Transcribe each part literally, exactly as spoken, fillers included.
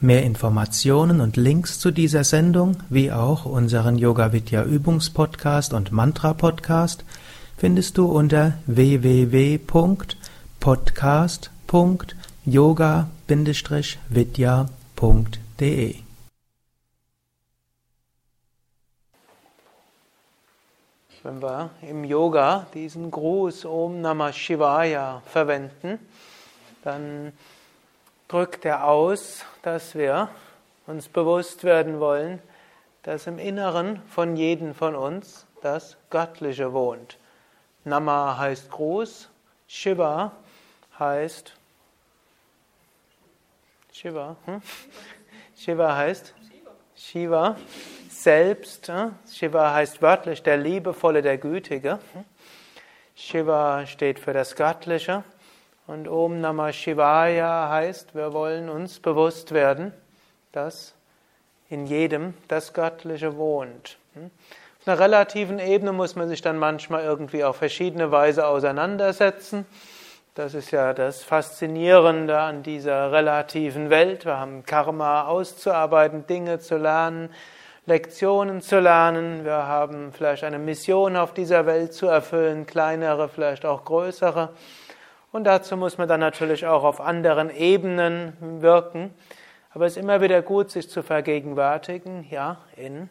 Mehr Informationen und Links zu dieser Sendung, wie auch unseren Yoga-Vidya-Übungspodcast und Mantra-Podcast, findest du unter w w w punkt podcast punkt yoga vidya punkt de. Wenn wir im Yoga diesen Gruß Om Namah Shivaya verwenden, dann drückt er aus, dass wir uns bewusst werden wollen, dass im Inneren von jedem von uns das Göttliche wohnt. Nama heißt Gruß, Shiva heißt Shiva, hm? Shiva heißt Shiva, selbst, hm? Shiva heißt wörtlich der Liebevolle, der Gütige. Hm? Shiva steht für das Göttliche. Und Om Namah Shivaya heißt, wir wollen uns bewusst werden, dass in jedem das Göttliche wohnt. Auf einer relativen Ebene muss man sich dann manchmal irgendwie auf verschiedene Weise auseinandersetzen. Das ist ja das Faszinierende an dieser relativen Welt. Wir haben Karma auszuarbeiten, Dinge zu lernen, Lektionen zu lernen. Wir haben vielleicht eine Mission auf dieser Welt zu erfüllen, kleinere, vielleicht auch größere. Und dazu muss man dann natürlich auch auf anderen Ebenen wirken. Aber es ist immer wieder gut, sich zu vergegenwärtigen, ja, in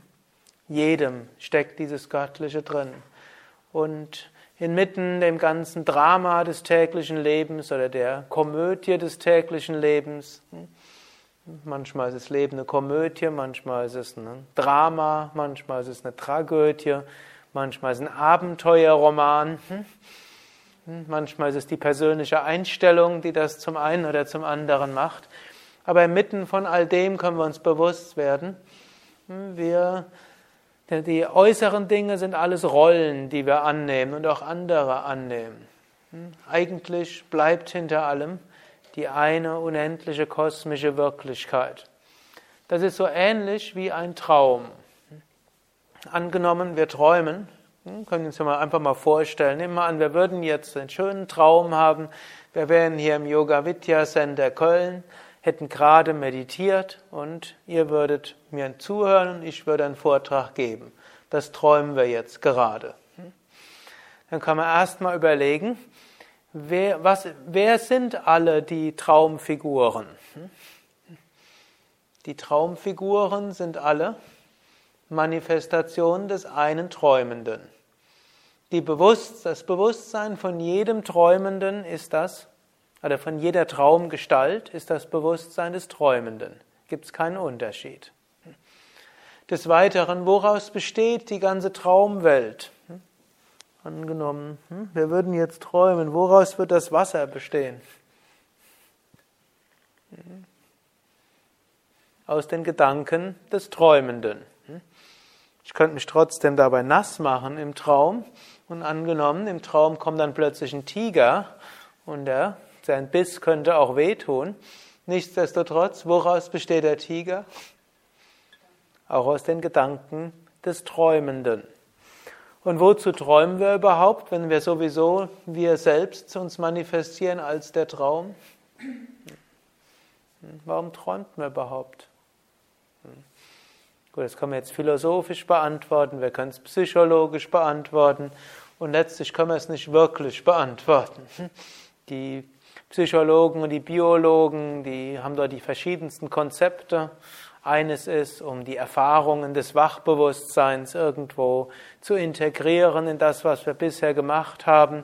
jedem steckt dieses Göttliche drin. Und inmitten dem ganzen Drama des täglichen Lebens oder der Komödie des täglichen Lebens, manchmal ist das Leben eine Komödie, manchmal ist es ein Drama, manchmal ist es eine Tragödie, manchmal ist es ein Abenteuerroman, manchmal ist es die persönliche Einstellung, die das zum einen oder zum anderen macht. Aber inmitten von all dem können wir uns bewusst werden, wir, die äußeren Dinge sind alles Rollen, die wir annehmen und auch andere annehmen. Eigentlich bleibt hinter allem die eine unendliche kosmische Wirklichkeit. Das ist so ähnlich wie ein Traum. Angenommen, wir träumen. Können wir uns ja einfach mal vorstellen, nehmen wir an, wir würden jetzt einen schönen Traum haben, wir wären hier im Yoga-Vidya-Center Köln, hätten gerade meditiert und ihr würdet mir zuhören und ich würde einen Vortrag geben. Das träumen wir jetzt gerade. Dann kann man erst mal überlegen, wer, was, wer sind alle die Traumfiguren? Die Traumfiguren sind alle Manifestationen des einen Träumenden. Die Bewusst-, das Bewusstsein von jedem Träumenden ist das, oder von jeder Traumgestalt ist das Bewusstsein des Träumenden. Gibt es keinen Unterschied. Des Weiteren, woraus besteht die ganze Traumwelt? Angenommen, wir würden jetzt träumen, woraus wird das Wasser bestehen? Aus den Gedanken des Träumenden. Ich könnte mich trotzdem dabei nass machen im Traum und angenommen, im Traum kommt dann plötzlich ein Tiger und der, sein Biss könnte auch wehtun. Nichtsdestotrotz, woraus besteht der Tiger? Auch aus den Gedanken des Träumenden. Und wozu träumen wir überhaupt, wenn wir sowieso wir selbst uns manifestieren als der Traum? Warum träumt man überhaupt? Das können wir jetzt philosophisch beantworten, wir können es psychologisch beantworten und letztlich können wir es nicht wirklich beantworten. Die Psychologen und die Biologen, die haben dort die verschiedensten Konzepte. Eines ist, um die Erfahrungen des Wachbewusstseins irgendwo zu integrieren in das, was wir bisher gemacht haben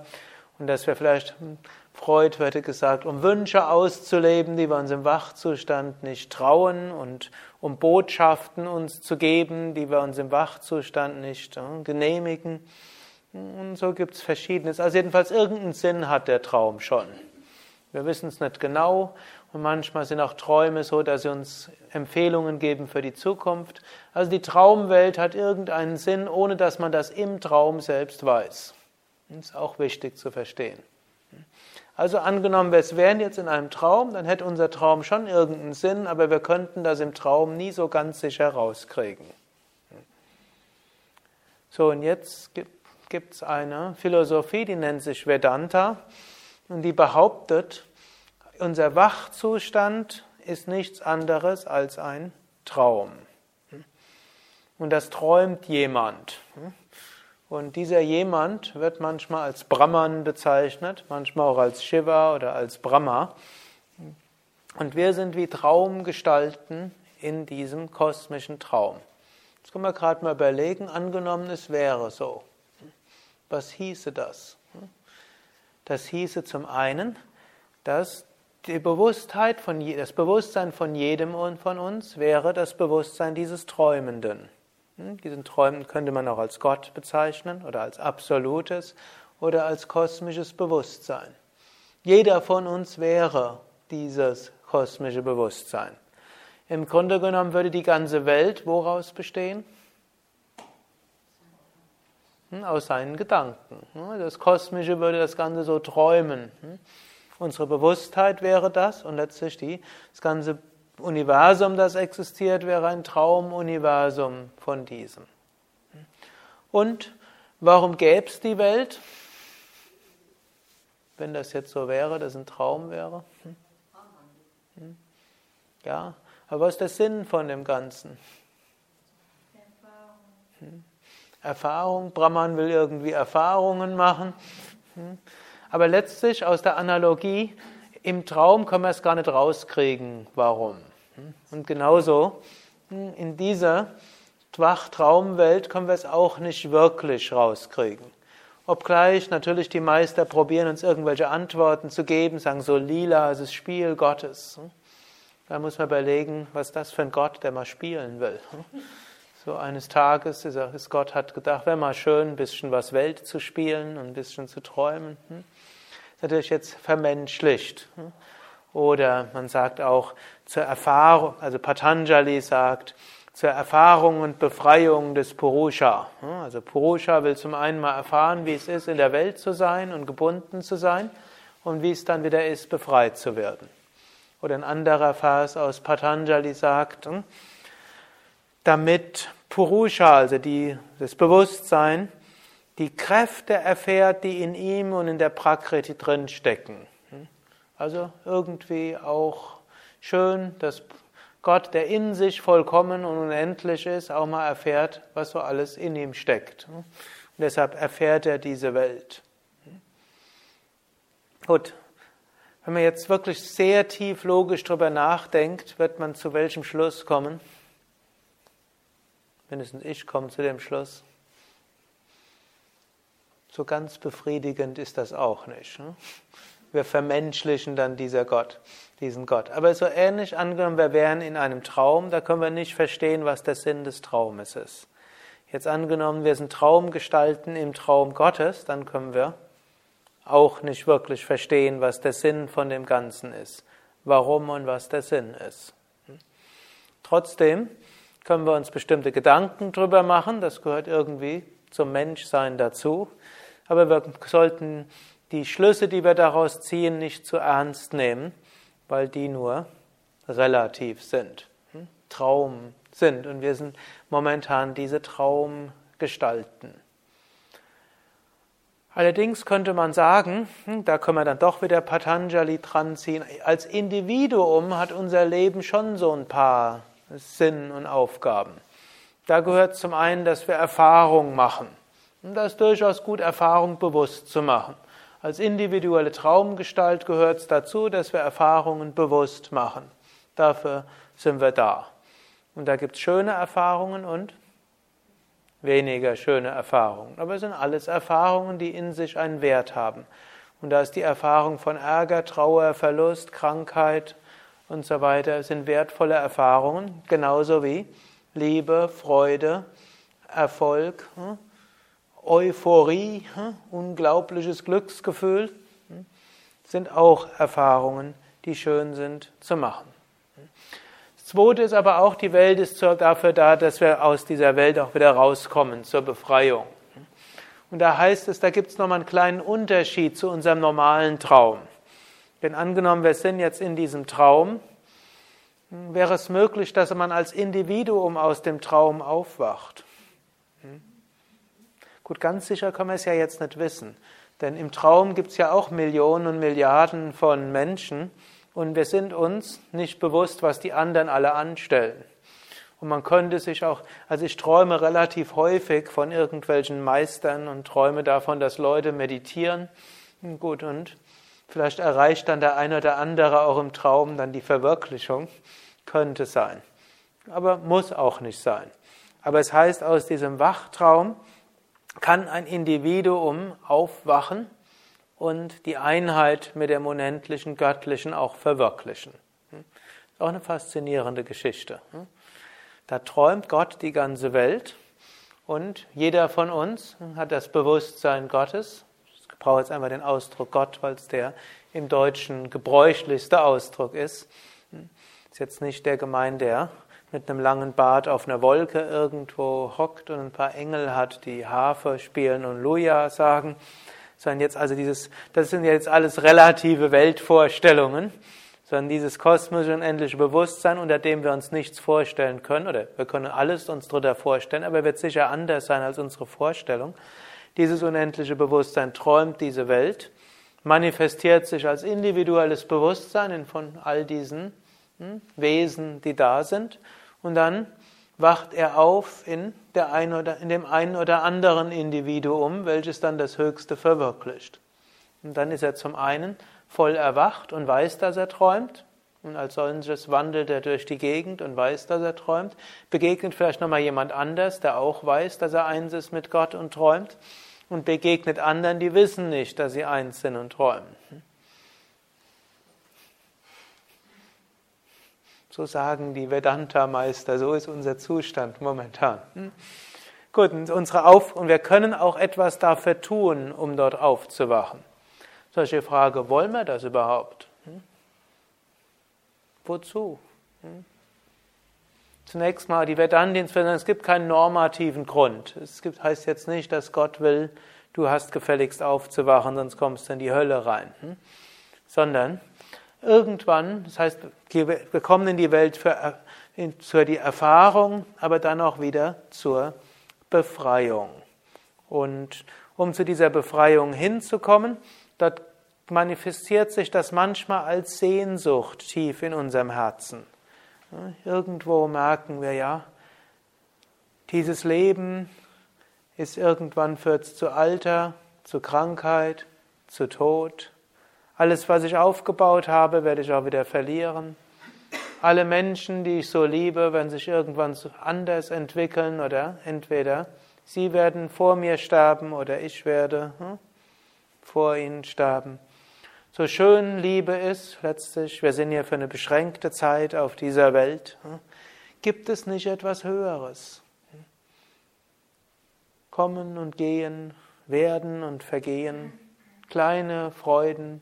und dass wir vielleicht, Freud hätte gesagt, um Wünsche auszuleben, die wir uns im Wachzustand nicht trauen und um Botschaften uns zu geben, die wir uns im Wachzustand nicht genehmigen. Und so gibt es Verschiedenes. Also jedenfalls irgendeinen Sinn hat der Traum schon. Wir wissen es nicht genau und manchmal sind auch Träume so, dass sie uns Empfehlungen geben für die Zukunft. Also die Traumwelt hat irgendeinen Sinn, ohne dass man das im Traum selbst weiß. Das ist auch wichtig zu verstehen. Also angenommen, wir wären jetzt in einem Traum, dann hätte unser Traum schon irgendeinen Sinn, aber wir könnten das im Traum nie so ganz sicher rauskriegen. So, und jetzt gibt es eine Philosophie, die nennt sich Vedanta, und die behauptet, unser Wachzustand ist nichts anderes als ein Traum. Und das träumt jemand. Und dieser jemand wird manchmal als Brahman bezeichnet, manchmal auch als Shiva oder als Brahma. Und wir sind wie Traumgestalten in diesem kosmischen Traum. Jetzt können wir gerade mal überlegen, angenommen es wäre so. Was hieße das? Das hieße zum einen, dass die Bewusstheit von je, das Bewusstsein von jedem und von uns wäre das Bewusstsein dieses Träumenden. Diesen Träumen könnte man auch als Gott bezeichnen oder als absolutes oder als kosmisches Bewusstsein. Jeder von uns wäre dieses kosmische Bewusstsein. Im Grunde genommen würde die ganze Welt woraus bestehen? Aus seinen Gedanken. Das Kosmische würde das Ganze so träumen. Unsere Bewusstheit wäre das und letztlich die, das ganze Universum, das existiert, wäre ein Traumuniversum von diesem. Und warum gäbe es die Welt, wenn das jetzt so wäre, dass ein Traum wäre? Ja, aber was ist der Sinn von dem Ganzen? Erfahrung, Brahman will irgendwie Erfahrungen machen, aber letztlich aus der Analogie, im Traum können wir es gar nicht rauskriegen, warum. Und genauso, in dieser Wachtraumwelt können wir es auch nicht wirklich rauskriegen. Obgleich natürlich die Meister probieren, uns irgendwelche Antworten zu geben, sagen so, Lila ist das Spiel Gottes. Da muss man überlegen, was das für ein Gott, der mal spielen will. So eines Tages ist Gott hat gedacht, wäre mal schön, ein bisschen was Welt zu spielen und ein bisschen zu träumen. Das ist natürlich jetzt vermenschlicht. Oder man sagt auch, zur Erfahrung, also Patanjali sagt, zur Erfahrung und Befreiung des Purusha. Also Purusha will zum einen mal erfahren, wie es ist, in der Welt zu sein und gebunden zu sein und wie es dann wieder ist, befreit zu werden. Oder ein anderer Vers aus Patanjali sagt, damit Purusha, also die, das Bewusstsein, die Kräfte erfährt, die in ihm und in der Prakriti drin stecken. Also irgendwie auch schön, dass Gott, der in sich vollkommen und unendlich ist, auch mal erfährt, was so alles in ihm steckt. Und deshalb erfährt er diese Welt. Gut. Wenn man jetzt wirklich sehr tief logisch drüber nachdenkt, wird man zu welchem Schluss kommen? Mindestens ich komme zu dem Schluss. So ganz befriedigend ist das auch nicht. Wir vermenschlichen dann dieser Gott, diesen Gott. Aber so ähnlich angenommen, wir wären in einem Traum, da können wir nicht verstehen, was der Sinn des Traumes ist. Jetzt angenommen, wir sind Traumgestalten im Traum Gottes, dann können wir auch nicht wirklich verstehen, was der Sinn von dem Ganzen ist. Warum und was der Sinn ist. Trotzdem können wir uns bestimmte Gedanken drüber machen, das gehört irgendwie zum Menschsein dazu, aber wir sollten die Schlüsse, die wir daraus ziehen, nicht zu ernst nehmen, weil die nur relativ sind, Traum sind und wir sind momentan diese Traumgestalten. Allerdings könnte man sagen, da können wir dann doch wieder Patanjali dran ziehen, als Individuum hat unser Leben schon so ein paar Sinn und Aufgaben. Da gehört zum einen, dass wir Erfahrung machen. Und da ist durchaus gut, Erfahrung bewusst zu machen. Als individuelle Traumgestalt gehört es dazu, dass wir Erfahrungen bewusst machen. Dafür sind wir da. Und da gibt es schöne Erfahrungen und weniger schöne Erfahrungen. Aber es sind alles Erfahrungen, die in sich einen Wert haben. Und da ist die Erfahrung von Ärger, Trauer, Verlust, Krankheit und so weiter, sind wertvolle Erfahrungen, genauso wie Liebe, Freude, Erfolg, Euphorie, unglaubliches Glücksgefühl. sind auch Erfahrungen, die schön sind zu machen. Das Zweite ist aber auch, die Welt ist dafür da, dass wir aus dieser Welt auch wieder rauskommen, zur Befreiung. Und da heißt es, da gibt es nochmal einen kleinen Unterschied zu unserem normalen Traum. Denn angenommen, wir sind jetzt in diesem Traum, wäre es möglich, dass man als Individuum aus dem Traum aufwacht. Gut, ganz sicher können wir es ja jetzt nicht wissen. Denn im Traum gibt es ja auch Millionen und Milliarden von Menschen und wir sind uns nicht bewusst, was die anderen alle anstellen. Und man könnte sich auch, also ich träume relativ häufig von irgendwelchen Meistern und träume davon, dass Leute meditieren. Gut, und vielleicht erreicht dann der eine oder andere auch im Traum dann die Verwirklichung. Könnte sein. Aber muss auch nicht sein. Aber es heißt, aus diesem Wachtraum kann ein Individuum aufwachen und die Einheit mit dem Unendlichen, Göttlichen auch verwirklichen. Das ist auch eine faszinierende Geschichte. Da träumt Gott die ganze Welt und jeder von uns hat das Bewusstsein Gottes. Ich brauche jetzt einmal den Ausdruck Gott, weil es der im Deutschen gebräuchlichste Ausdruck ist. Ist jetzt nicht der gemeint, der mit einem langen Bart auf einer Wolke irgendwo hockt und ein paar Engel hat, die Harfe spielen und Luja sagen. Sondern jetzt also dieses, das sind jetzt alles relative Weltvorstellungen, sondern dieses kosmische unendliche Bewusstsein, unter dem wir uns nichts vorstellen können, oder wir können alles uns drunter vorstellen, aber wird sicher anders sein als unsere Vorstellung. Dieses unendliche Bewusstsein träumt diese Welt, manifestiert sich als individuelles Bewusstsein von all diesen hm, Wesen, die da sind. Und dann wacht er auf in, der ein oder, in dem einen oder anderen Individuum, welches dann das Höchste verwirklicht. Und dann ist er zum einen voll erwacht und weiß, dass er träumt. Und als solches wandelt er durch die Gegend und weiß, dass er träumt. Begegnet vielleicht nochmal jemand anders, der auch weiß, dass er eins ist mit Gott und träumt. Und begegnet anderen, die wissen nicht, dass sie eins sind und träumen. So sagen die Vedanta-Meister, so ist unser Zustand momentan. Gut, und, unsere Auf- und wir können auch etwas dafür tun, um dort aufzuwachen. Solche Frage, wollen wir das überhaupt? Hm? Wozu? Hm? Zunächst mal, die Vedantins sagen, es gibt keinen normativen Grund. Es gibt, heißt jetzt nicht, dass Gott will, du hast gefälligst aufzuwachen, sonst kommst du in die Hölle rein. Hm? Sondern irgendwann, das heißt, wir kommen in die Welt für, in, für die Erfahrung, aber dann auch wieder zur Befreiung. Und um zu dieser Befreiung hinzukommen, dort manifestiert sich das manchmal als Sehnsucht tief in unserem Herzen. Irgendwo merken wir ja, dieses Leben ist irgendwann, führt es zu Alter, zu Krankheit, zu Tod. Alles, was ich aufgebaut habe, werde ich auch wieder verlieren. Alle Menschen, die ich so liebe, werden sich irgendwann anders entwickeln oder entweder sie werden vor mir sterben oder ich werde hm, vor ihnen sterben. So schön Liebe ist, letztlich, wir sind ja für eine beschränkte Zeit auf dieser Welt, hm, gibt es nicht etwas Höheres? Kommen und gehen, werden und vergehen, kleine Freuden,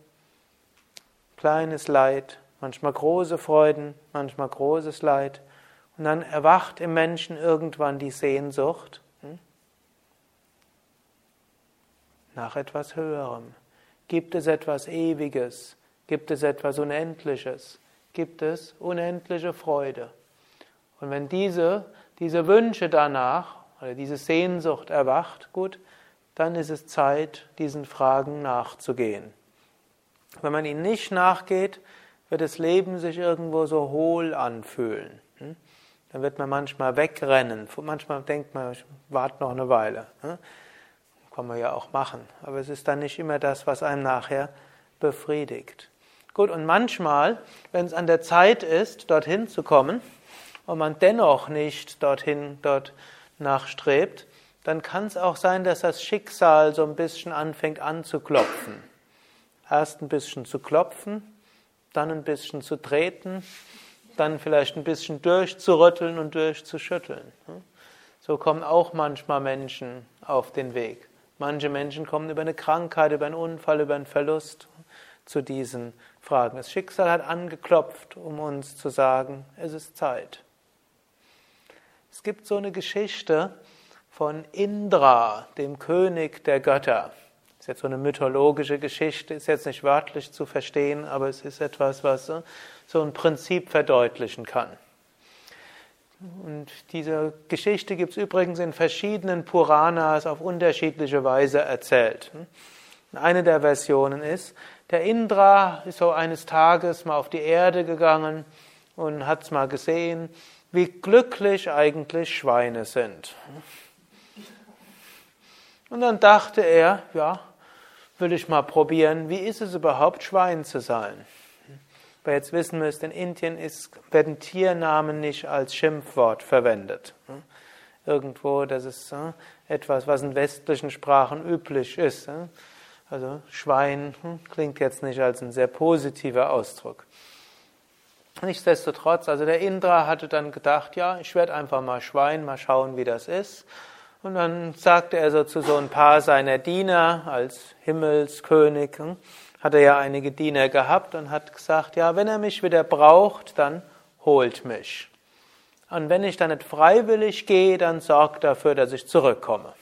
kleines Leid, manchmal große Freuden, manchmal großes Leid. Und dann erwacht im Menschen irgendwann die Sehnsucht hm? nach etwas Höherem. Gibt es etwas Ewiges? Gibt es etwas Unendliches? Gibt es unendliche Freude? Und wenn diese, diese Wünsche danach, oder diese Sehnsucht erwacht, gut, dann ist es Zeit, diesen Fragen nachzugehen. Wenn man ihnen nicht nachgeht, wird das Leben sich irgendwo so hohl anfühlen. Dann wird man manchmal wegrennen. Manchmal denkt man, ich warte noch eine Weile. Das kann man ja auch machen. Aber es ist dann nicht immer das, was einem nachher befriedigt. Gut, und manchmal, wenn es an der Zeit ist, dorthin zu kommen, und man dennoch nicht dorthin dort nachstrebt, dann kann es auch sein, dass das Schicksal so ein bisschen anfängt anzuklopfen. Erst ein bisschen zu klopfen, dann ein bisschen zu treten, dann vielleicht ein bisschen durchzurütteln und durchzuschütteln. So kommen auch manchmal Menschen auf den Weg. Manche Menschen kommen über eine Krankheit, über einen Unfall, über einen Verlust zu diesen Fragen. Das Schicksal hat angeklopft, um uns zu sagen, es ist Zeit. Es gibt so eine Geschichte von Indra, dem König der Götter. Das ist jetzt so eine mythologische Geschichte, ist jetzt nicht wörtlich zu verstehen, aber es ist etwas, was so ein Prinzip verdeutlichen kann. Und diese Geschichte gibt es übrigens in verschiedenen Puranas auf unterschiedliche Weise erzählt. Eine der Versionen ist, der Indra ist so eines Tages mal auf die Erde gegangen und hat es mal gesehen, wie glücklich eigentlich Schweine sind. Und dann dachte er, ja, will ich mal probieren, wie ist es überhaupt, Schwein zu sein? Wer jetzt wissen müsst, in Indien ist, werden Tiernamen nicht als Schimpfwort verwendet. Irgendwo, das ist etwas, was in westlichen Sprachen üblich ist. Also Schwein klingt jetzt nicht als ein sehr positiver Ausdruck. Nichtsdestotrotz, also der Indra hatte dann gedacht, ja, ich werde einfach mal Schwein, mal schauen, wie das ist. Und dann sagte er so zu so ein paar seiner Diener als Himmelskönig, hat er ja einige Diener gehabt und hat gesagt, ja, wenn er mich wieder braucht, dann holt mich. Und wenn ich dann nicht freiwillig gehe, dann sorgt dafür, dass ich zurückkomme.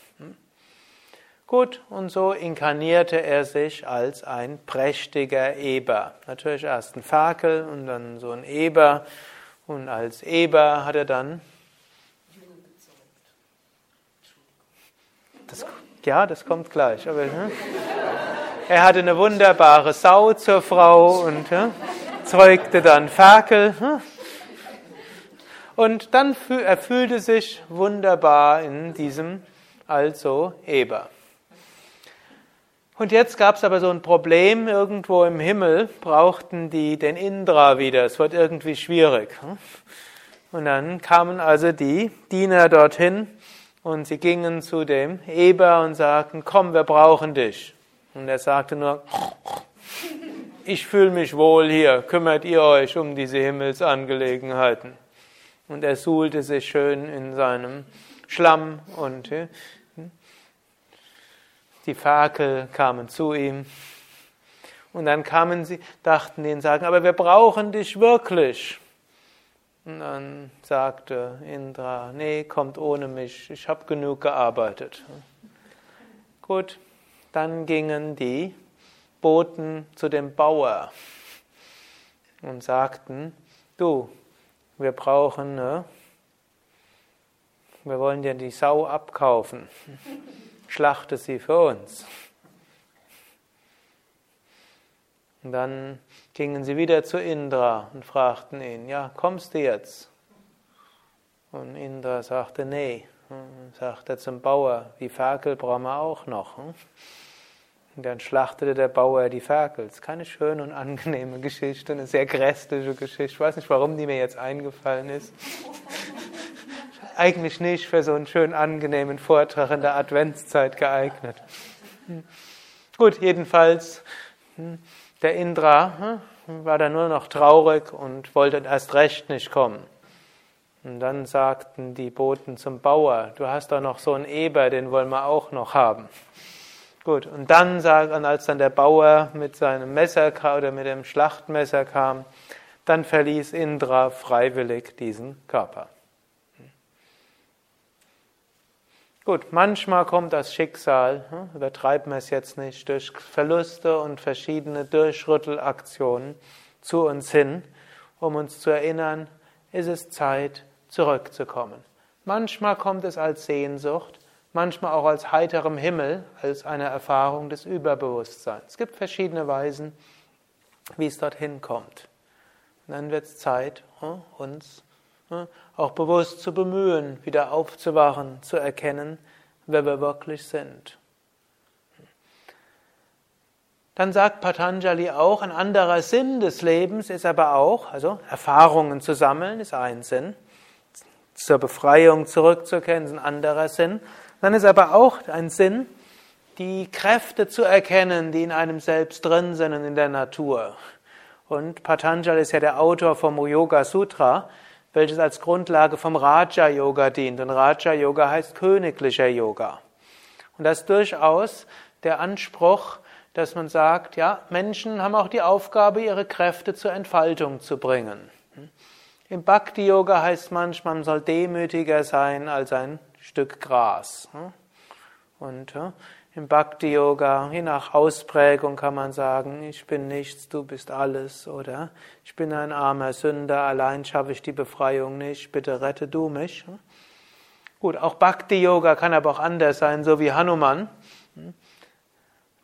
Gut, und so inkarnierte er sich als ein prächtiger Eber. Natürlich erst ein Ferkel und dann so ein Eber. Und als Eber hat er dann Das, ja, das kommt gleich. Aber, hm? Er hatte eine wunderbare Sau zur Frau und hm, zeugte dann Ferkel. Hm? Und dann fühl, er fühlte sich wunderbar in diesem also Eber. Und jetzt gab es aber so ein Problem, irgendwo im Himmel brauchten die den Indra wieder. Es wird irgendwie schwierig. Hm? Und dann kamen also die Diener dorthin. Und sie gingen zu dem Eber und sagten, komm, wir brauchen dich. Und er sagte nur, ich fühle mich wohl hier, kümmert ihr euch um diese Himmelsangelegenheiten. Und er suhlte sich schön in seinem Schlamm und die Ferkel kamen zu ihm. Und dann kamen sie, dachten ihnen, sagten, aber wir brauchen dich wirklich. Und dann sagte Indra, nee, kommt ohne mich, ich habe genug gearbeitet. Gut, dann gingen die Boten zu dem Bauer und sagten, du, wir brauchen, ne? wir wollen dir die Sau abkaufen, schlachte sie für uns. Und dann gingen sie wieder zu Indra und fragten ihn, ja, kommst du jetzt? Und Indra sagte, nee. Und sagte zum Bauer, die Ferkel brauchen wir auch noch. Und dann schlachtete der Bauer die Ferkel. Das ist keine schöne und angenehme Geschichte, eine sehr grässliche Geschichte. Ich weiß nicht, warum die mir jetzt eingefallen ist. Eigentlich nicht für so einen schönen, angenehmen Vortrag in der Adventszeit geeignet. Gut, jedenfalls... Der Indra hm, war dann nur noch traurig und wollte erst recht nicht kommen. Und dann sagten die Boten zum Bauer, du hast doch noch so einen Eber, den wollen wir auch noch haben. Gut, und dann, als dann der Bauer mit seinem Messer oder mit dem Schlachtmesser kam, dann verließ Indra freiwillig diesen Körper. Gut, manchmal kommt das Schicksal, übertreiben wir es jetzt nicht, durch Verluste und verschiedene Durchrüttelaktionen zu uns hin, um uns zu erinnern, ist es Zeit, zurückzukommen. Manchmal kommt es als Sehnsucht, manchmal auch als heiterem Himmel, als eine Erfahrung des Überbewusstseins. Es gibt verschiedene Weisen, wie es dorthin kommt. Und dann wird es Zeit, uns auch bewusst zu bemühen, wieder aufzuwachen, zu erkennen, wer wir wirklich sind. Dann sagt Patanjali auch, ein anderer Sinn des Lebens ist aber auch, also Erfahrungen zu sammeln ist ein Sinn, zur Befreiung zurückzukehren ist ein anderer Sinn, dann ist aber auch ein Sinn, die Kräfte zu erkennen, die in einem selbst drin sind und in der Natur. Und Patanjali ist ja der Autor vom Yoga Sutra, welches als Grundlage vom Raja-Yoga dient. Und Raja-Yoga heißt königlicher Yoga. Und das ist durchaus der Anspruch, dass man sagt, ja, Menschen haben auch die Aufgabe, ihre Kräfte zur Entfaltung zu bringen. Im Bhakti-Yoga heißt manchmal, man soll demütiger sein als ein Stück Gras. Und im Bhakti-Yoga, je nach Ausprägung, kann man sagen, ich bin nichts, du bist alles, oder ich bin ein armer Sünder, allein schaffe ich die Befreiung nicht, bitte rette du mich. Gut, auch Bhakti-Yoga kann aber auch anders sein, so wie Hanuman,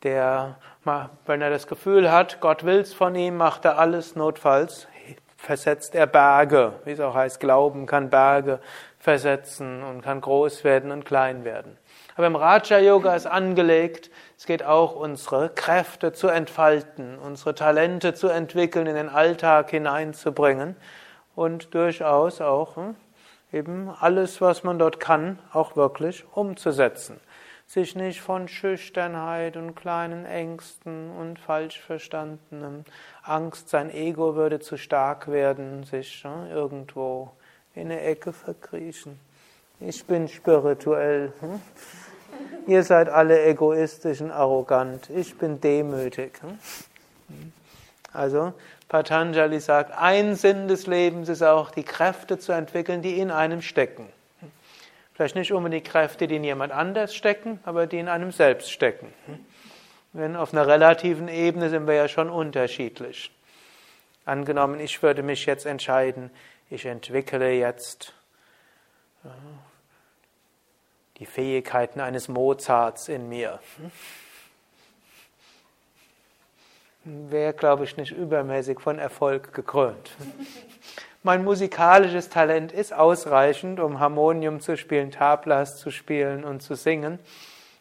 der, wenn er das Gefühl hat, Gott will's von ihm, macht er alles, notfalls versetzt er Berge, wie es auch heißt, Glauben kann Berge versetzen und kann groß werden und klein werden. Aber im Raja-Yoga ist angelegt, es geht auch, unsere Kräfte zu entfalten, unsere Talente zu entwickeln, in den Alltag hineinzubringen und durchaus auch eben alles, was man dort kann, auch wirklich umzusetzen. Sich nicht von Schüchternheit und kleinen Ängsten und falsch verstandenem Angst, sein Ego würde zu stark werden, sich ne, irgendwo in eine Ecke verkriechen. Ich bin spirituell. Hm? Ihr seid alle egoistisch und arrogant. Ich bin demütig. Hm? Also, Patanjali sagt, ein Sinn des Lebens ist auch, die Kräfte zu entwickeln, die in einem stecken. Vielleicht nicht unbedingt Kräfte, die in jemand anders stecken, aber die in einem selbst stecken. Denn auf einer relativen Ebene sind wir ja schon unterschiedlich. Angenommen, ich würde mich jetzt entscheiden, ich entwickele jetzt die Fähigkeiten eines Mozarts in mir. Wäre, glaube ich, nicht übermäßig von Erfolg gekrönt. Mein musikalisches Talent ist ausreichend, um Harmonium zu spielen, Tablas zu spielen und zu singen,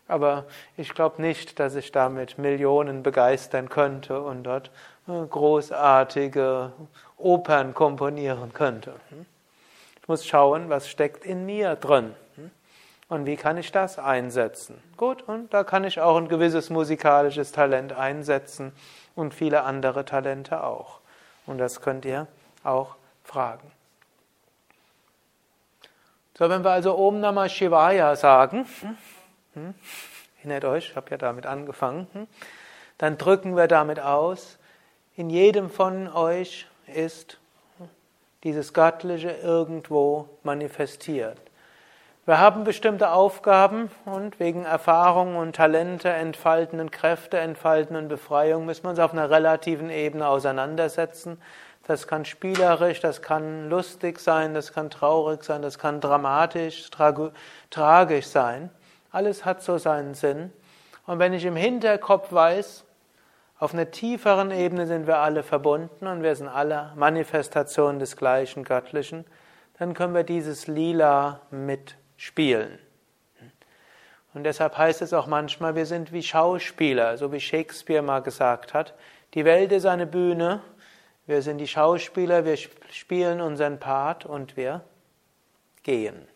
aber ich glaube nicht, dass ich damit Millionen begeistern könnte und dort großartige Opern komponieren könnte. Ich muss schauen, was steckt in mir drin. Und wie kann ich das einsetzen? Gut, und da kann ich auch ein gewisses musikalisches Talent einsetzen und viele andere Talente auch. Und das könnt ihr auch fragen. So, wenn wir also Om Namah Shivaya sagen, hm, erinnert euch, ich habe ja damit angefangen, hm, dann drücken wir damit aus, in jedem von euch ist dieses Göttliche irgendwo manifestiert. Wir haben bestimmte Aufgaben und wegen Erfahrung und Talente entfalten und Kräfte entfalten und Befreiung müssen wir uns auf einer relativen Ebene auseinandersetzen. Das kann spielerisch, das kann lustig sein, das kann traurig sein, das kann dramatisch, trage, tragisch sein. Alles hat so seinen Sinn. Und wenn ich im Hinterkopf weiß, auf einer tieferen Ebene sind wir alle verbunden und wir sind alle Manifestationen des gleichen Göttlichen, dann können wir dieses Lila mit spielen. Und deshalb heißt es auch manchmal, wir sind wie Schauspieler, so wie Shakespeare mal gesagt hat. Die Welt ist eine Bühne, wir sind die Schauspieler, wir spielen unseren Part und wir gehen.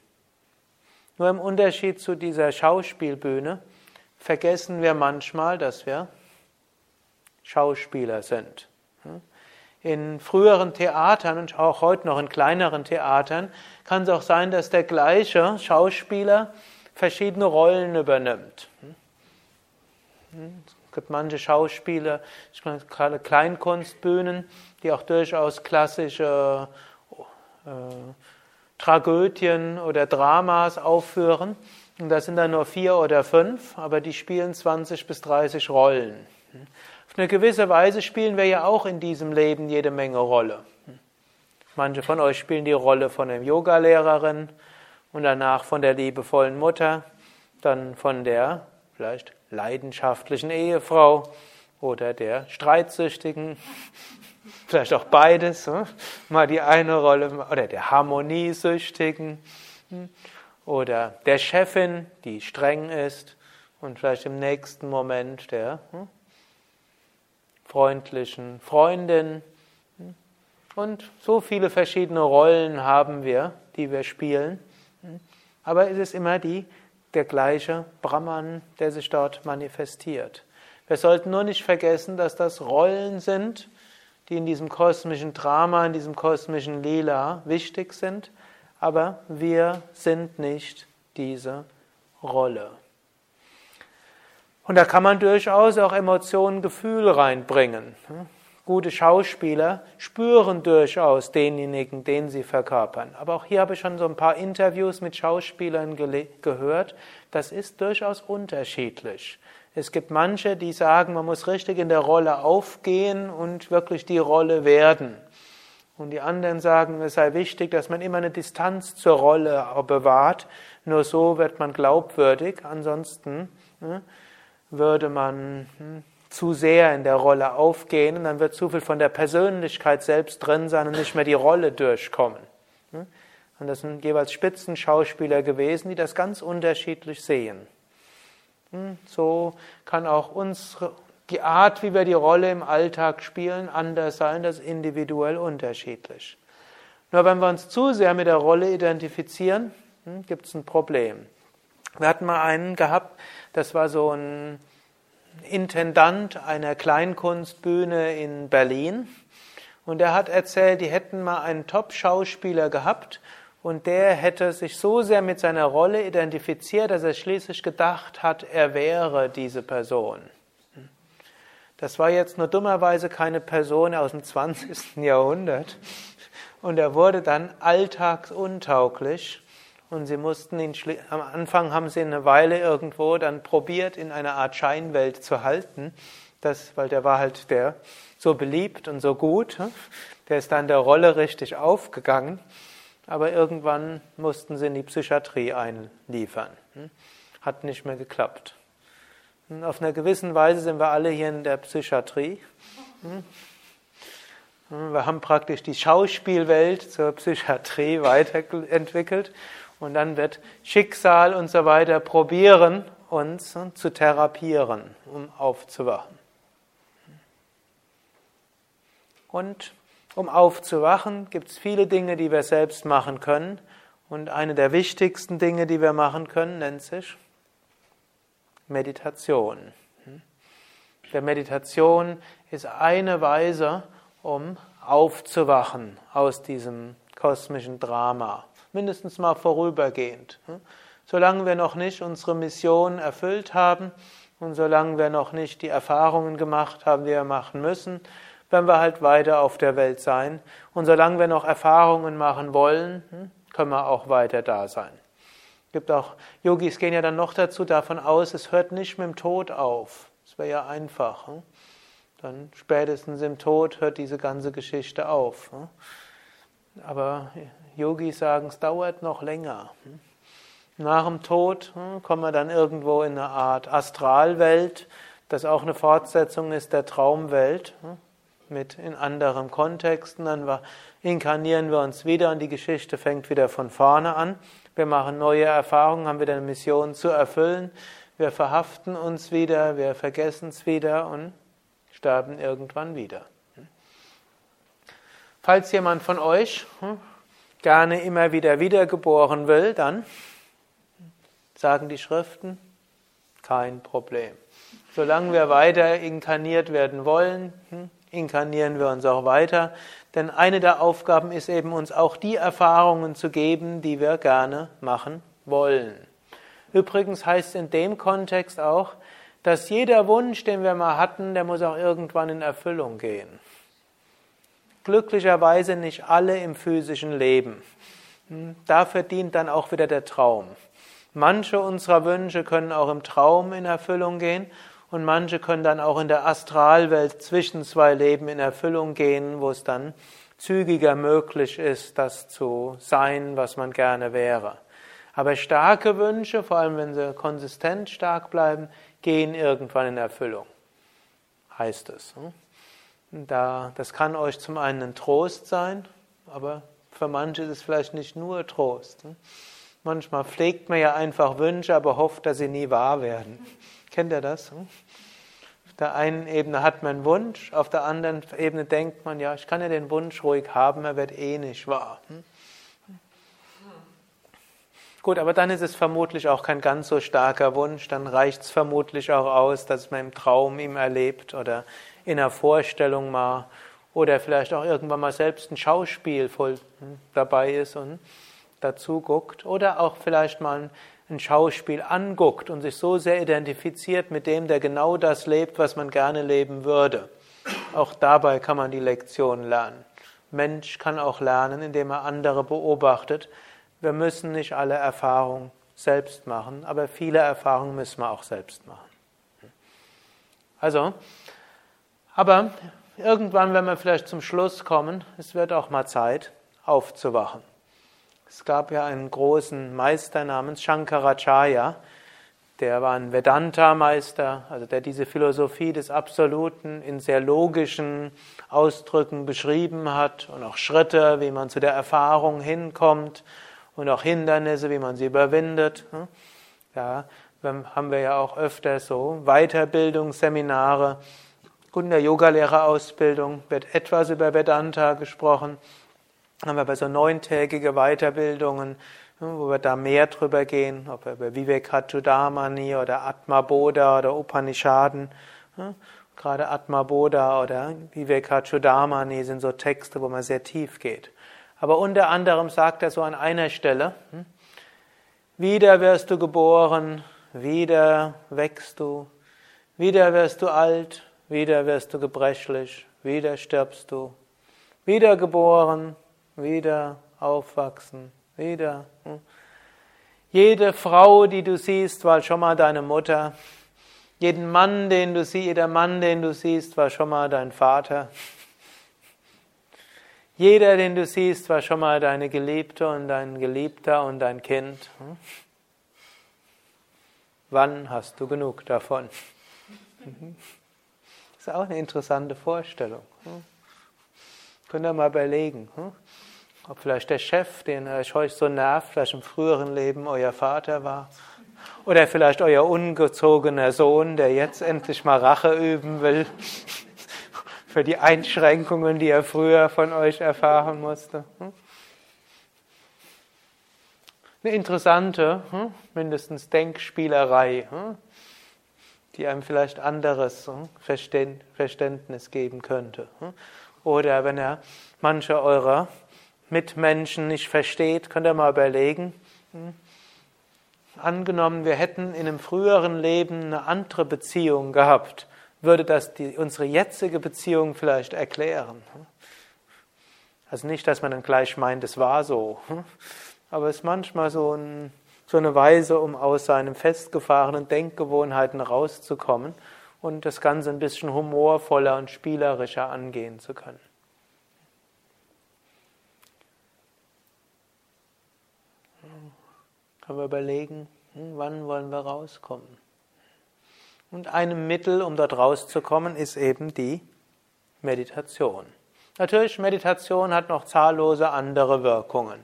Nur im Unterschied zu dieser Schauspielbühne vergessen wir manchmal, dass wir Schauspieler sind. In früheren Theatern und auch heute noch in kleineren Theatern kann es auch sein, dass der gleiche Schauspieler verschiedene Rollen übernimmt. Es gibt manche Schauspieler, gerade Kleinkunstbühnen, die auch durchaus klassische äh, Tragödien oder Dramas aufführen. Und das sind dann nur vier oder fünf, aber die spielen zwanzig bis dreißig Rollen. Auf eine gewisse Weise spielen wir ja auch in diesem Leben jede Menge Rolle. Manche von euch spielen die Rolle von der Yogalehrerin und danach von der liebevollen Mutter, dann von der vielleicht leidenschaftlichen Ehefrau oder der Streitsüchtigen, vielleicht auch beides, mal die eine Rolle, oder der Harmoniesüchtigen oder der Chefin, die streng ist und vielleicht im nächsten Moment der freundlichen Freundin. Und so viele verschiedene Rollen haben wir, die wir spielen. Aber es ist immer die, der gleiche Brahman, der sich dort manifestiert. Wir sollten nur nicht vergessen, dass das Rollen sind, die in diesem kosmischen Drama, in diesem kosmischen Lila wichtig sind. Aber wir sind nicht diese Rolle. Und da kann man durchaus auch Emotionen, Gefühl reinbringen. Gute Schauspieler spüren durchaus denjenigen, den sie verkörpern. Aber auch hier habe ich schon so ein paar Interviews mit Schauspielern gehört. Das ist durchaus unterschiedlich. Es gibt manche, die sagen, man muss richtig in der Rolle aufgehen und wirklich die Rolle werden. Und die anderen sagen, es sei wichtig, dass man immer eine Distanz zur Rolle bewahrt. Nur so wird man glaubwürdig. Ansonsten ne, würde man hm, zu sehr in der Rolle aufgehen und dann wird zu viel von der Persönlichkeit selbst drin sein und nicht mehr die Rolle durchkommen. Hm? Und das sind jeweils Spitzenschauspieler gewesen, die das ganz unterschiedlich sehen. Hm? So kann auch unsere die Art, wie wir die Rolle im Alltag spielen, anders sein, das ist individuell unterschiedlich. Nur wenn wir uns zu sehr mit der Rolle identifizieren, hm, gibt es ein Problem. Wir hatten mal einen gehabt, das war so ein Intendant einer Kleinkunstbühne in Berlin und der hat erzählt, die hätten mal einen Top-Schauspieler gehabt und der hätte sich so sehr mit seiner Rolle identifiziert, dass er schließlich gedacht hat, er wäre diese Person. Das war jetzt nur dummerweise keine Person aus dem zwanzigsten Jahrhundert und er wurde dann alltagsuntauglich. Und sie mussten ihn, am Anfang haben sie ihn eine Weile irgendwo dann probiert, in einer Art Scheinwelt zu halten, das, weil der war halt der so beliebt und so gut, der ist dann der Rolle richtig aufgegangen, aber irgendwann mussten sie in die Psychiatrie einliefern. Hat nicht mehr geklappt. Und auf einer gewissen Weise sind wir alle hier in der Psychiatrie. Wir haben praktisch die Schauspielwelt zur Psychiatrie weiterentwickelt. Und dann wird Schicksal und so weiter probieren, uns zu therapieren, um aufzuwachen. Und um aufzuwachen, gibt es viele Dinge, die wir selbst machen können. Und eine der wichtigsten Dinge, die wir machen können, nennt sich Meditation. Der Meditation ist eine Weise, um aufzuwachen aus diesem kosmischen Drama. Mindestens mal vorübergehend. Solange wir noch nicht unsere Mission erfüllt haben und solange wir noch nicht die Erfahrungen gemacht haben, die wir machen müssen, werden wir halt weiter auf der Welt sein. Und solange wir noch Erfahrungen machen wollen, können wir auch weiter da sein. Es gibt auch, Yogis gehen ja dann noch dazu davon aus, es hört nicht mit dem Tod auf. Das wäre ja einfach. Dann spätestens im Tod hört diese ganze Geschichte auf. Aber Yogis sagen, es dauert noch länger. Nach dem Tod kommen wir dann irgendwo in eine Art Astralwelt, das auch eine Fortsetzung ist der Traumwelt, mit in anderem Kontext. Und dann inkarnieren wir uns wieder und die Geschichte fängt wieder von vorne an. Wir machen neue Erfahrungen, haben wieder eine Mission zu erfüllen. Wir verhaften uns wieder, wir vergessen es wieder und sterben irgendwann wieder. Falls jemand von euch gerne immer wieder wiedergeboren will, dann sagen die Schriften, kein Problem. Solange wir weiter inkarniert werden wollen, inkarnieren wir uns auch weiter, denn eine der Aufgaben ist eben, uns auch die Erfahrungen zu geben, die wir gerne machen wollen. Übrigens heißt es in dem Kontext auch, dass jeder Wunsch, den wir mal hatten, der muss auch irgendwann in Erfüllung gehen. Glücklicherweise nicht alle im physischen Leben. Dafür dient dann auch wieder der Traum. Manche unserer Wünsche können auch im Traum in Erfüllung gehen und manche können dann auch in der Astralwelt zwischen zwei Leben in Erfüllung gehen, wo es dann zügiger möglich ist, das zu sein, was man gerne wäre. Aber starke Wünsche, vor allem wenn sie konsistent stark bleiben, gehen irgendwann in Erfüllung, heißt es. Da, das kann euch zum einen ein Trost sein, aber für manche ist es vielleicht nicht nur Trost. Manchmal pflegt man ja einfach Wünsche, aber hofft, dass sie nie wahr werden. Kennt ihr das? Auf der einen Ebene hat man einen Wunsch, auf der anderen Ebene denkt man, ja, ich kann ja den Wunsch ruhig haben, er wird eh nicht wahr. Gut, aber dann ist es vermutlich auch kein ganz so starker Wunsch, dann reicht es vermutlich auch aus, dass man im Traum ihn erlebt oder in einer Vorstellung mal oder vielleicht auch irgendwann mal selbst ein Schauspiel voll dabei ist und dazu guckt oder auch vielleicht mal ein Schauspiel anguckt und sich so sehr identifiziert mit dem, der genau das lebt, was man gerne leben würde. Auch dabei kann man die Lektion lernen. Mensch kann auch lernen, indem er andere beobachtet. Wir müssen nicht alle Erfahrungen selbst machen, aber viele Erfahrungen müssen wir auch selbst machen. Also, aber irgendwann, wenn wir vielleicht zum Schluss kommen, es wird auch mal Zeit, aufzuwachen. Es gab ja einen großen Meister namens Shankaracharya, der war ein Vedanta-Meister, also der diese Philosophie des Absoluten in sehr logischen Ausdrücken beschrieben hat und auch Schritte, wie man zu der Erfahrung hinkommt und auch Hindernisse, wie man sie überwindet. Da haben wir ja auch öfter so Weiterbildungsseminare. Gut, in der Yogalehrerausbildung wird etwas über Vedanta gesprochen. Haben wir aber so neuntägige Weiterbildungen, wo wir da mehr drüber gehen, ob wir über Vivekachudamani oder Atma Bodha oder Upanishaden. Gerade Atma Bodha oder Vivekachudamani sind so Texte, wo man sehr tief geht. Aber unter anderem sagt er so an einer Stelle, wieder wirst du geboren, wieder wächst du, wieder wirst du alt, wieder wirst du gebrechlich, wieder stirbst du, wieder geboren, wieder aufwachsen, wieder. Jede Frau, die du siehst, war schon mal deine Mutter. Jeden Mann, den du siehst, jeder Mann, den du siehst, war schon mal dein Vater. Jeder, den du siehst, war schon mal deine Geliebte und dein Geliebter und dein Kind. Wann hast du genug davon? Das ist auch eine interessante Vorstellung. Könnt ihr mal überlegen, ob vielleicht der Chef, den euch so nervt, vielleicht im früheren Leben euer Vater war. Oder vielleicht euer ungezogener Sohn, der jetzt endlich mal Rache üben will für die Einschränkungen, die er früher von euch erfahren musste. Eine interessante, mindestens Denkspielerei, die einem vielleicht anderes Verständnis geben könnte. Oder wenn er manche eurer Mitmenschen nicht versteht, könnt ihr mal überlegen, angenommen, wir hätten in einem früheren Leben eine andere Beziehung gehabt, würde das die, unsere jetzige Beziehung vielleicht erklären. Also nicht, dass man dann gleich meint, es war so, aber es ist manchmal so, ein, so eine Weise, um aus seinen festgefahrenen Denkgewohnheiten rauszukommen und das Ganze ein bisschen humorvoller und spielerischer angehen zu können. Können wir überlegen, wann wollen wir rauskommen? Und ein Mittel, um dort rauszukommen, ist eben die Meditation. Natürlich, Meditation hat noch zahllose andere Wirkungen.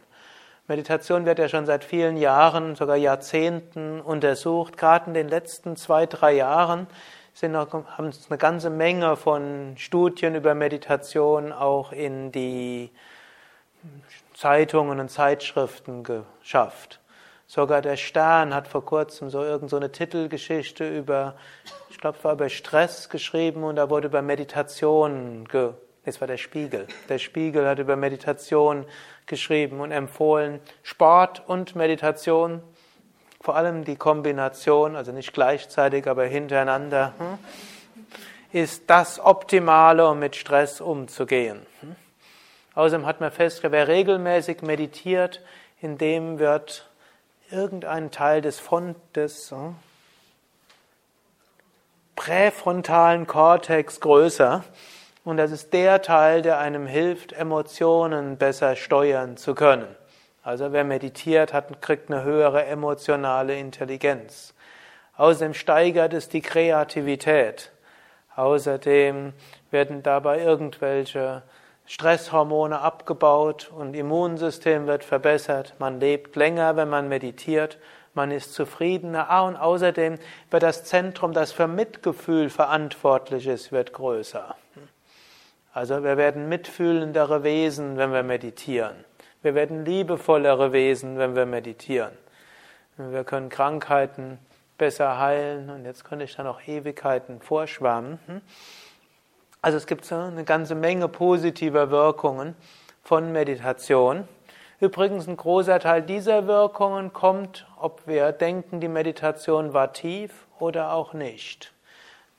Meditation wird ja schon seit vielen Jahren, sogar Jahrzehnten untersucht. Gerade in den letzten zwei, drei Jahren sind noch, haben es eine ganze Menge von Studien über Meditation auch in die Zeitungen und Zeitschriften geschafft. Sogar der Stern hat vor kurzem so irgend so eine Titelgeschichte über, ich glaube, war über Stress geschrieben und da wurde über Meditation, ge das war der Spiegel. Der Spiegel hat über Meditation geschrieben und empfohlen, Sport und Meditation, vor allem die Kombination, also nicht gleichzeitig, aber hintereinander, ist das Optimale, um mit Stress umzugehen. Außerdem hat man festgestellt, wer regelmäßig meditiert, in dem wird irgendein Teil des, Fond, des hm, präfrontalen Kortex größer und das ist der Teil, der einem hilft, Emotionen besser steuern zu können. Also wer meditiert hat, kriegt eine höhere emotionale Intelligenz. Außerdem steigert es die Kreativität. Außerdem werden dabei irgendwelche Stresshormone abgebaut und Immunsystem wird verbessert. Man lebt länger, wenn man meditiert. Man ist zufriedener. Ah, und außerdem wird das Zentrum, das für Mitgefühl verantwortlich ist, wird größer. Also wir werden mitfühlendere Wesen, wenn wir meditieren. Wir werden liebevollere Wesen, wenn wir meditieren. Wir können Krankheiten besser heilen. Und jetzt könnte ich da noch Ewigkeiten vorschwärmen. Also es gibt so eine ganze Menge positiver Wirkungen von Meditation. Übrigens, ein großer Teil dieser Wirkungen kommt, ob wir denken, die Meditation war tief oder auch nicht.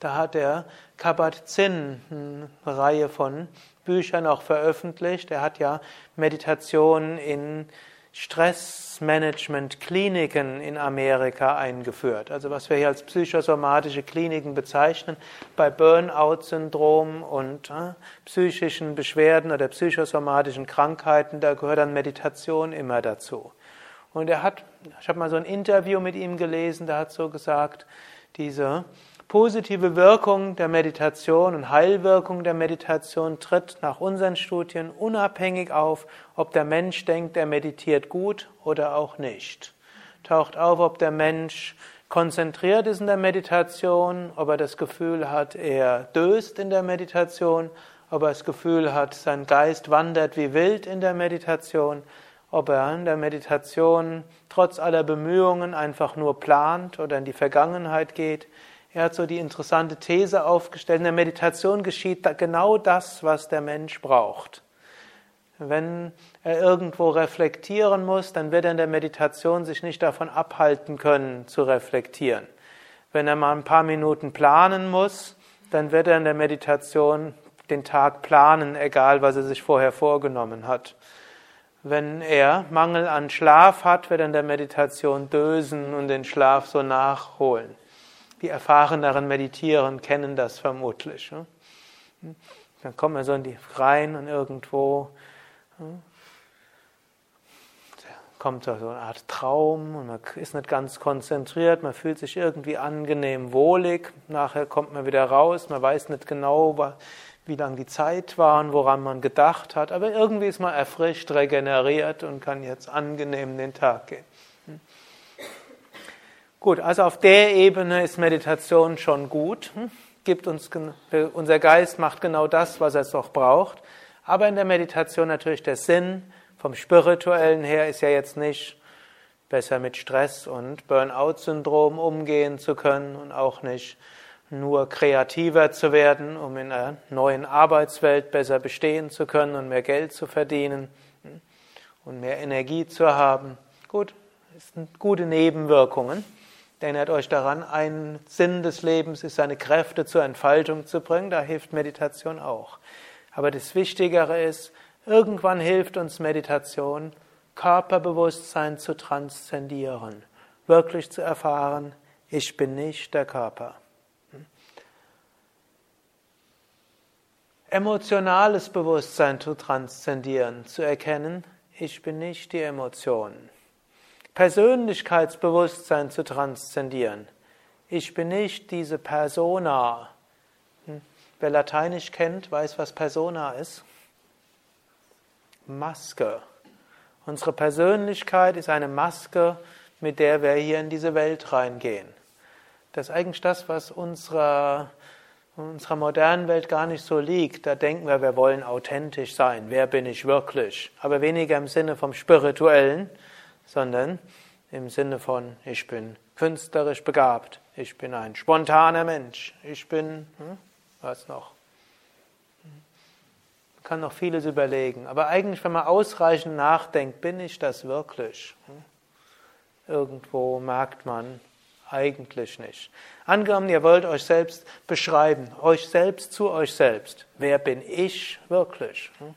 Da hat der Kabat-Zinn eine Reihe von Büchern auch veröffentlicht. Er hat ja Meditation in Stressmanagement-Kliniken in Amerika eingeführt. Also was wir hier als psychosomatische Kliniken bezeichnen, bei Burnout-Syndrom und äh, psychischen Beschwerden oder psychosomatischen Krankheiten, da gehört dann Meditation immer dazu. Und er hat, ich habe mal so ein Interview mit ihm gelesen, da hat so gesagt, diese positive Wirkung der Meditation und Heilwirkung der Meditation tritt nach unseren Studien unabhängig auf, ob der Mensch denkt, er meditiert gut oder auch nicht. Taucht auf, ob der Mensch konzentriert ist in der Meditation, ob er das Gefühl hat, er döst in der Meditation, ob er das Gefühl hat, sein Geist wandert wie wild in der Meditation, ob er in der Meditation trotz aller Bemühungen einfach nur plant oder in die Vergangenheit geht. Er hat so die interessante These aufgestellt, in der Meditation geschieht genau das, was der Mensch braucht. Wenn er irgendwo reflektieren muss, dann wird er in der Meditation sich nicht davon abhalten können, zu reflektieren. Wenn er mal ein paar Minuten planen muss, dann wird er in der Meditation den Tag planen, egal was er sich vorher vorgenommen hat. Wenn er Mangel an Schlaf hat, wird er in der Meditation dösen und den Schlaf so nachholen. Die erfahreneren Meditieren kennen das vermutlich. Dann kommt man so in die rein und irgendwo kommt so eine Art Traum und man ist nicht ganz konzentriert, man fühlt sich irgendwie angenehm wohlig, nachher kommt man wieder raus, man weiß nicht genau, wie lang die Zeit war und woran man gedacht hat, aber irgendwie ist man erfrischt, regeneriert und kann jetzt angenehm den Tag gehen. Gut, also auf der Ebene ist Meditation schon gut, gibt uns, unser Geist macht genau das, was er doch braucht, aber in der Meditation natürlich der Sinn vom Spirituellen her ist ja jetzt nicht, besser mit Stress und Burnout-Syndrom umgehen zu können und auch nicht nur kreativer zu werden, um in einer neuen Arbeitswelt besser bestehen zu können und mehr Geld zu verdienen und mehr Energie zu haben. Gut, das sind gute Nebenwirkungen. Erinnert euch daran, ein Sinn des Lebens ist, seine Kräfte zur Entfaltung zu bringen. Da hilft Meditation auch. Aber das Wichtigere ist, irgendwann hilft uns Meditation, Körperbewusstsein zu transzendieren. Wirklich zu erfahren, ich bin nicht der Körper. Emotionales Bewusstsein zu transzendieren, zu erkennen, ich bin nicht die Emotionen. Persönlichkeitsbewusstsein zu transzendieren. Ich bin nicht diese Persona. Wer Lateinisch kennt, weiß, was Persona ist. Maske. Unsere Persönlichkeit ist eine Maske, mit der wir hier in diese Welt reingehen. Das ist eigentlich das, was unserer, unserer modernen Welt gar nicht so liegt. Da denken wir, wir wollen authentisch sein. Wer bin ich wirklich? Aber weniger im Sinne vom Spirituellen, sondern im Sinne von, ich bin künstlerisch begabt, ich bin ein spontaner Mensch, ich bin, hm, was noch? Man kann noch vieles überlegen, aber eigentlich, wenn man ausreichend nachdenkt, bin ich das wirklich? Hm? Irgendwo merkt man, eigentlich nicht. Angenommen, ihr wollt euch selbst beschreiben, euch selbst zu euch selbst. Wer bin ich wirklich? Hm?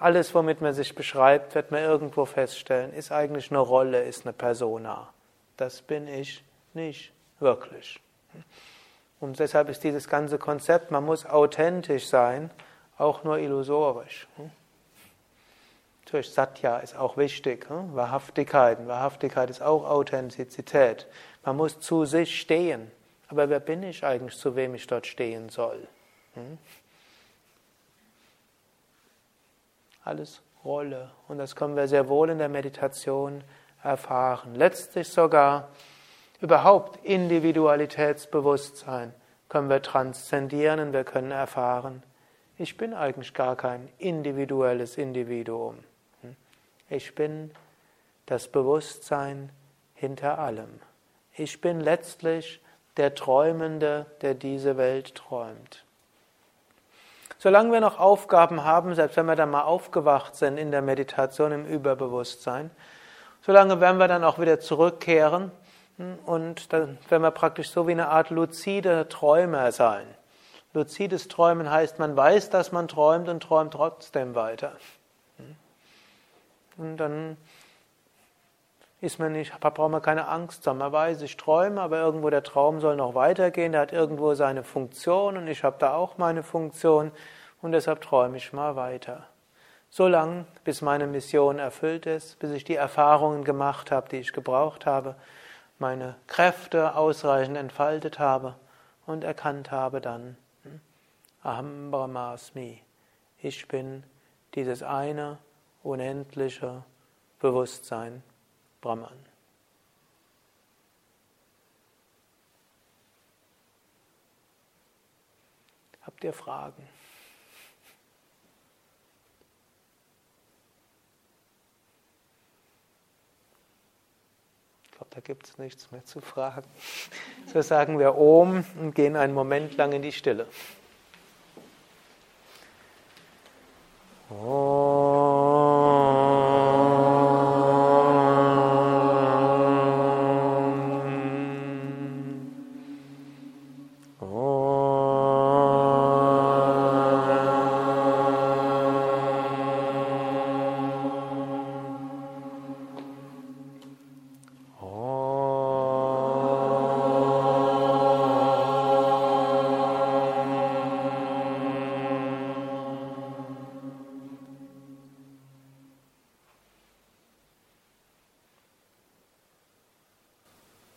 Alles, womit man sich beschreibt, wird man irgendwo feststellen, ist eigentlich eine Rolle, ist eine Persona. Das bin ich nicht wirklich. Und deshalb ist dieses ganze Konzept, man muss authentisch sein, auch nur illusorisch. Natürlich, Satya ist auch wichtig, Wahrhaftigkeit. Wahrhaftigkeit ist auch Authentizität. Man muss zu sich stehen. Aber wer bin ich eigentlich, zu wem ich dort stehen soll? Alles Rolle. Und das können wir sehr wohl in der Meditation erfahren. Letztlich sogar überhaupt Individualitätsbewusstsein können wir transzendieren und wir können erfahren, ich bin eigentlich gar kein individuelles Individuum. Ich bin das Bewusstsein hinter allem. Ich bin letztlich der Träumende, der diese Welt träumt. Solange wir noch Aufgaben haben, selbst wenn wir dann mal aufgewacht sind in der Meditation, im Überbewusstsein, solange werden wir dann auch wieder zurückkehren und dann werden wir praktisch so wie eine Art luzide Träumer sein. Luzides Träumen heißt, man weiß, dass man träumt und träumt trotzdem weiter. Und dann ist man nicht, braucht man keine Angst haben. Man weiß, ich träume, aber irgendwo der Traum soll noch weitergehen, der hat irgendwo seine Funktion und ich habe da auch meine Funktion und deshalb träume ich mal weiter. Solange, bis meine Mission erfüllt ist, bis ich die Erfahrungen gemacht habe, die ich gebraucht habe, meine Kräfte ausreichend entfaltet habe und erkannt habe dann, Aham Brahmasmi, ich bin dieses eine unendliche Bewusstsein, Brahman. Habt ihr Fragen? Ich glaube, da gibt es nichts mehr zu fragen. So sagen wir Om und gehen einen Moment lang in die Stille. Om.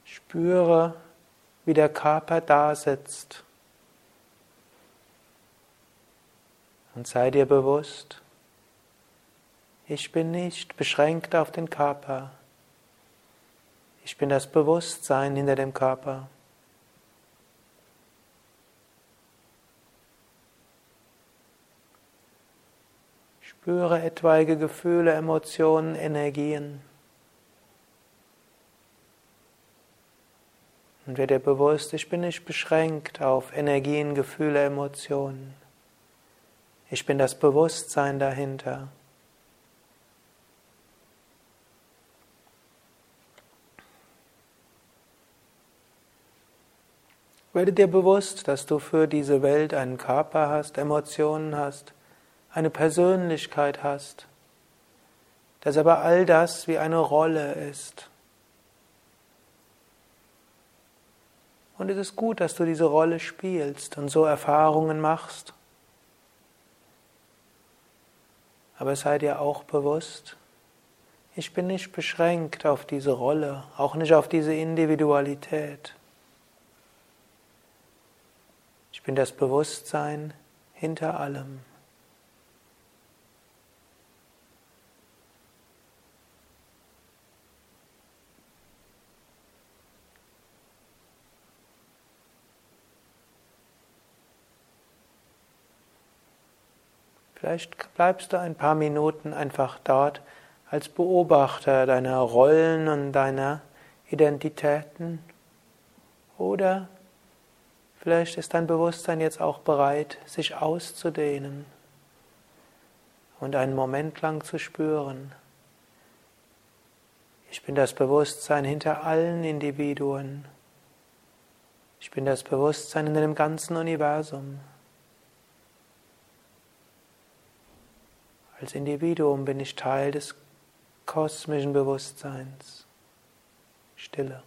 Spüre, wie der Körper da sitzt. Und sei dir bewusst, ich bin nicht beschränkt auf den Körper. Ich bin das Bewusstsein hinter dem Körper. Spüre etwaige Gefühle, Emotionen, Energien. Und werde dir bewusst, ich bin nicht beschränkt auf Energien, Gefühle, Emotionen. Ich bin das Bewusstsein dahinter. Werde dir bewusst, dass du für diese Welt einen Körper hast, Emotionen hast, eine Persönlichkeit hast, dass aber all das wie eine Rolle ist. Und es ist gut, dass du diese Rolle spielst und so Erfahrungen machst. Aber sei dir auch bewusst, ich bin nicht beschränkt auf diese Rolle, auch nicht auf diese Individualität. Ich bin das Bewusstsein hinter allem. Vielleicht bleibst du ein paar Minuten einfach dort als Beobachter deiner Rollen und deiner Identitäten. Oder vielleicht ist dein Bewusstsein jetzt auch bereit, sich auszudehnen und einen Moment lang zu spüren. Ich bin das Bewusstsein hinter allen Individuen. Ich bin das Bewusstsein in dem ganzen Universum. Als Individuum bin ich Teil des kosmischen Bewusstseins. Stille.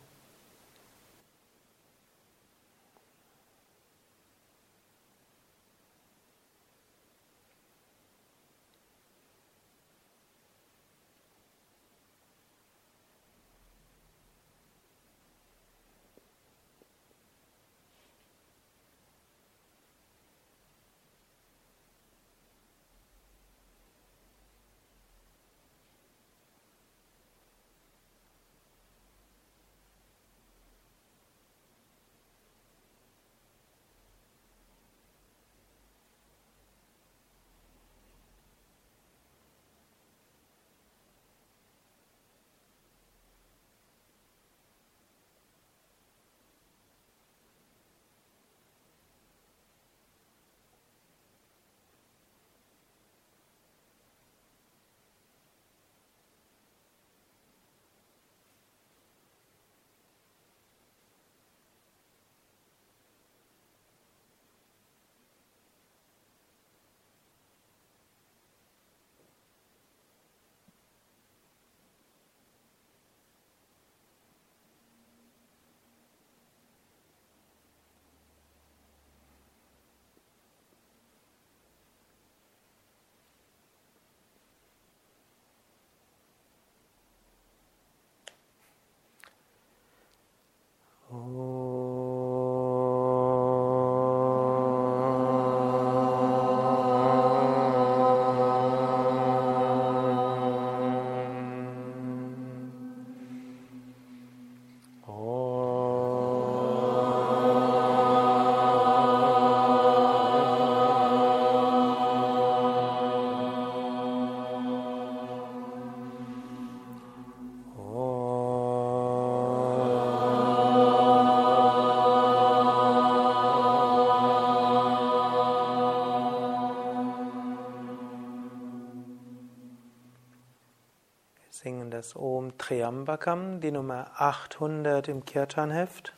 das Om Triambakam, die Nummer achthundert im Kirtanheft.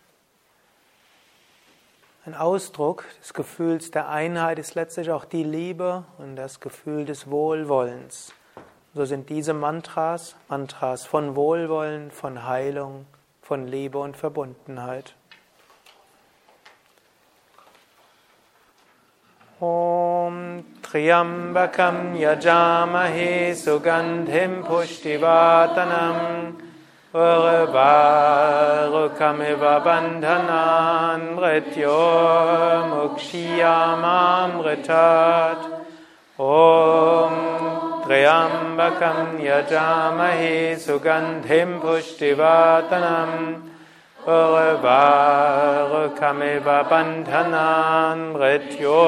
Ein Ausdruck des Gefühls der Einheit ist letztlich auch die Liebe und das Gefühl des Wohlwollens. So sind diese Mantras, Mantras von Wohlwollen, von Heilung, von Liebe und Verbundenheit. Om Triambakam Yajamahe Sugandhim Pushtivatanam Varvarukamiva Bandhanan Mrityo Mukshiyamamritat Om Triambakam Yajamahe Sugandhim Pushtivatanam Varvarukamiva Bandhanan Mrityo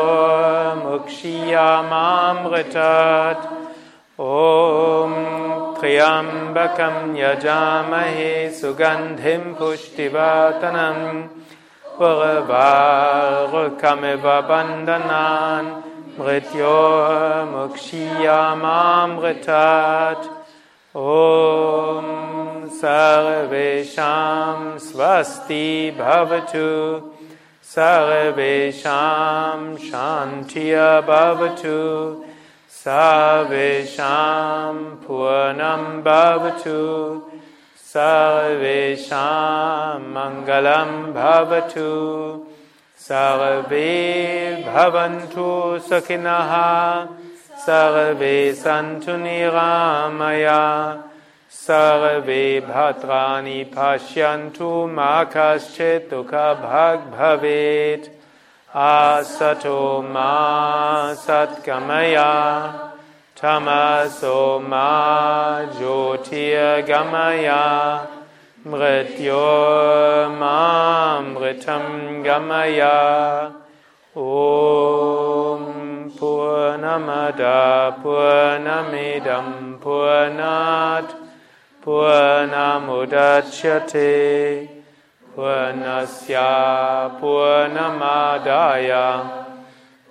Mukshiyamamritat Om Triambakam Yajamahe Sugandhim Pushtivatanam Varvarukamiva Bandhanan Mrityo Mukshiyamamritat Om Sarvesham Swasti Bhavatu Sarvesham Shantiya Bhavatu Sarvesham Purnam Bhavatu Sarvesham Mangalam Bhavatu Sarve Bhavantu Sakhinaha Sarve Santu Niramaya Sarve Bhadrani Pashyantu Makaschet Dukha Bhag Bhavet Asato ma satgamaya tamaso ma jyotirgamaya mrityo ma mritam gamaya. Om purnamada purnamidam purnat purnamudachyate Purnasya Purnamadaya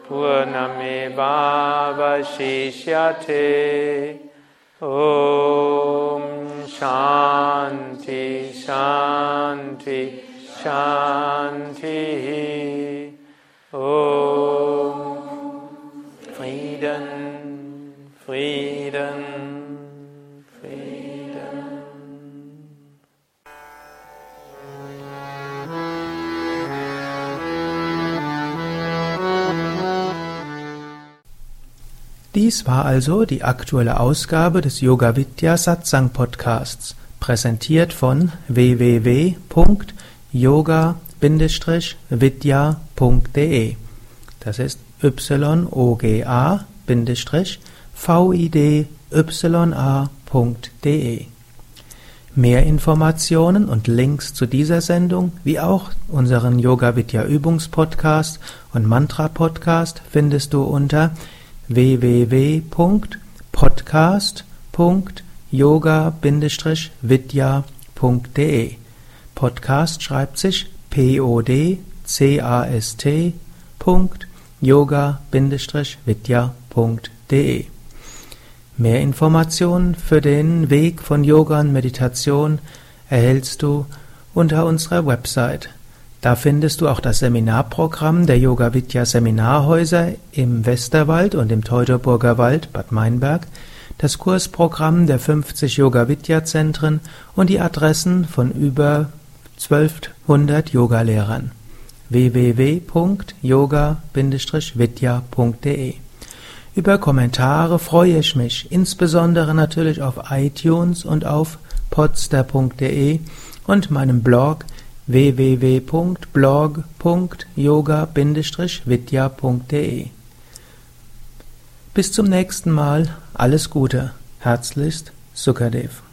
Purnameva Vashishyate. Om Shanti Shanti Shanti. Om Frieden Frieden. Dies war also die aktuelle Ausgabe des Yoga-Vidya Satsang Podcasts, präsentiert von w w w punkt yoga vidya punkt d e. Das ist y o g a v i d y a punkt d e. Mehr Informationen und Links zu dieser Sendung, wie auch unseren Yoga-Vidya Übungspodcast und Mantra-Podcast findest du unter w w w punkt podcast punkt yoga vidya punkt d e. Podcast schreibt sich P O D C A S T yoga vidya punkt d e. Mehr Informationen für den Weg von Yoga und Meditation erhältst du unter unserer Website. Da findest du auch das Seminarprogramm der Yoga-Vidya Seminarhäuser im Westerwald und im Teutoburger Wald, Bad Meinberg, das Kursprogramm der fünfzig Yoga-Vidya Zentren und die Adressen von über zwölfhundert Yogalehrern. w w w punkt yoga vidya punkt d e. Über Kommentare freue ich mich, insbesondere natürlich auf iTunes und auf podster punkt d e und meinem Blog w w w punkt blog punkt yoga vidya punkt d e. Bis zum nächsten Mal, alles Gute, herzlichst Sukadev.